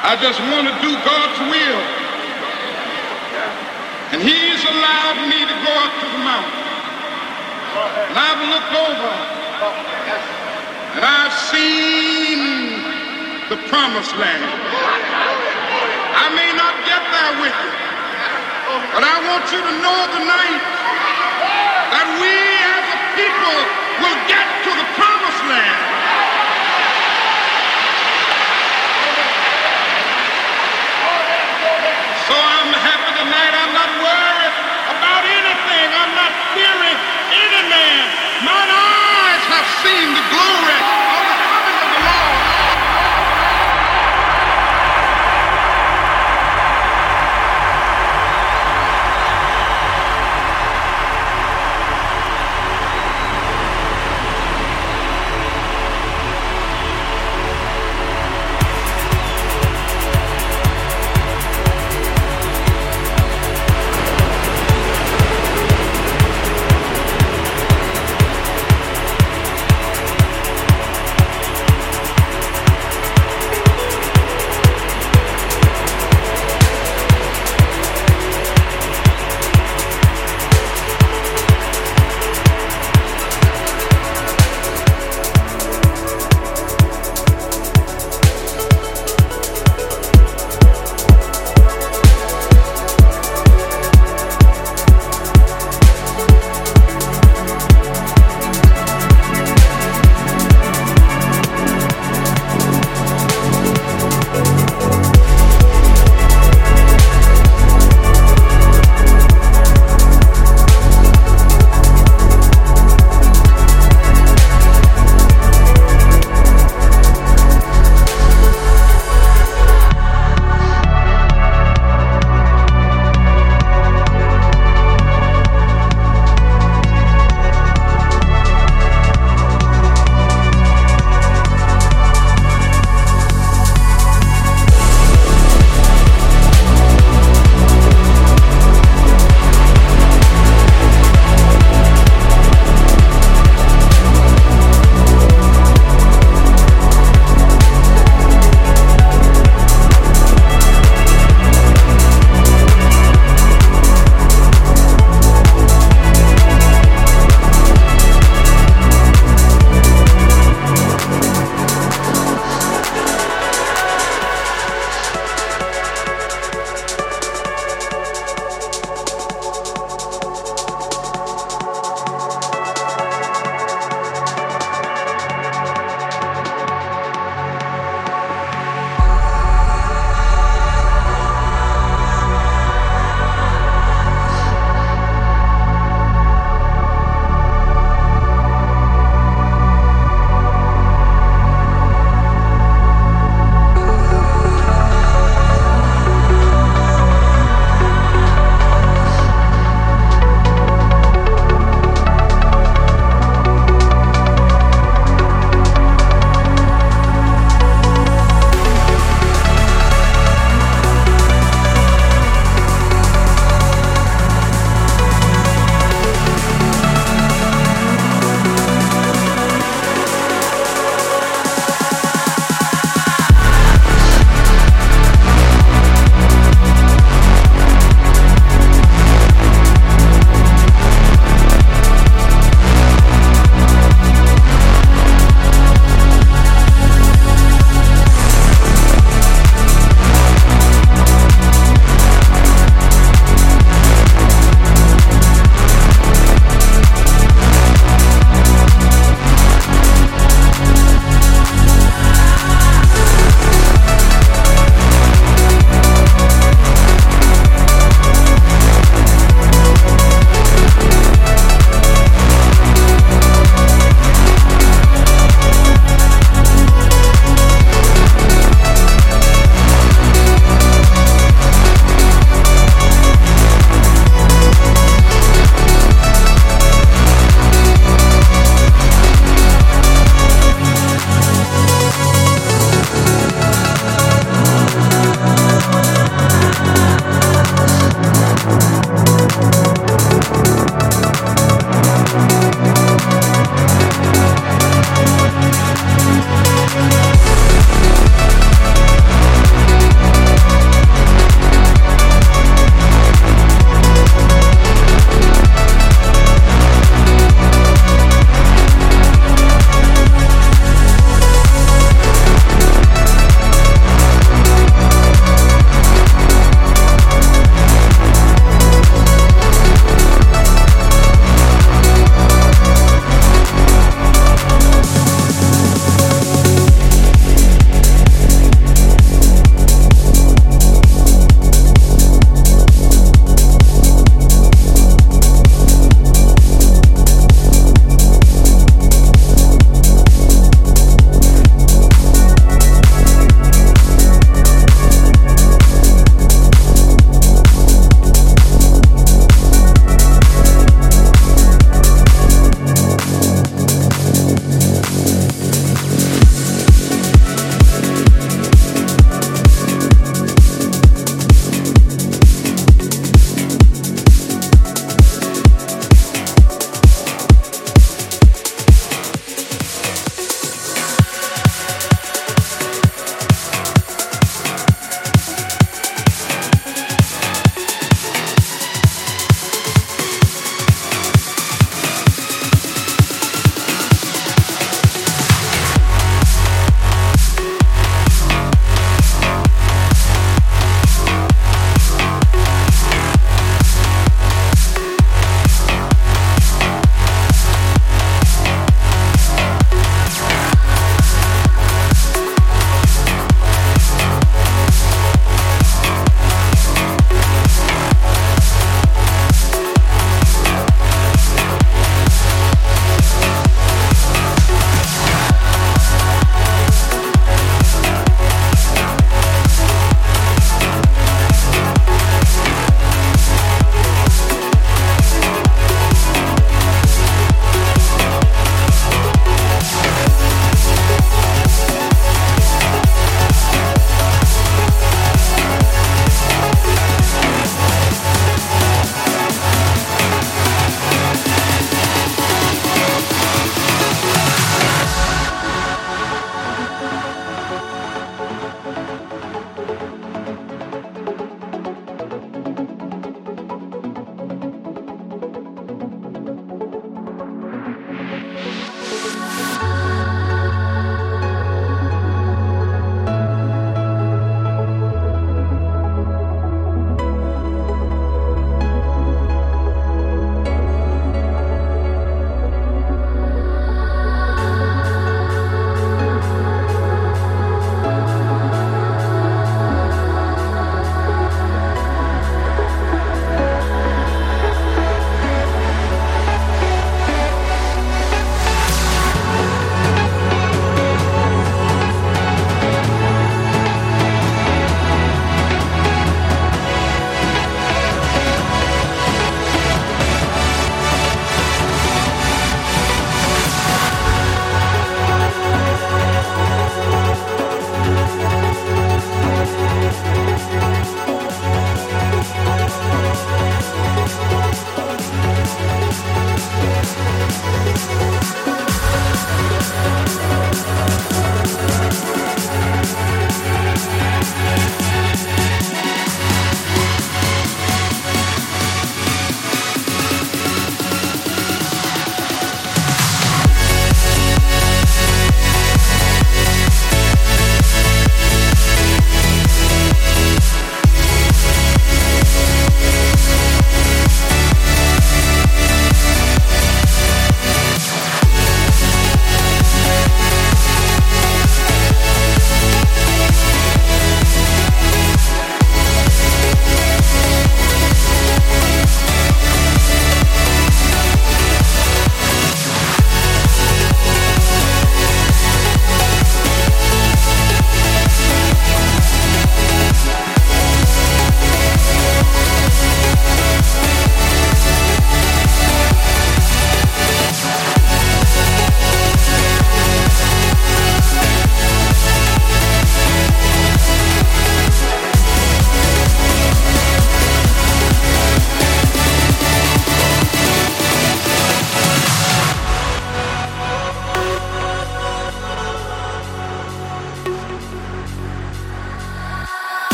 I just want to do God's will. And he's allowed me to go up to the mountain. And I've looked over and I've seen the promised land. I may not get there with you, but I want you to know tonight that we as a people will get to the promised land. So I'm happy tonight. I'm not worried about anything. I'm not fearing any man. Mine eyes have seen the glory of the coming of the Lord.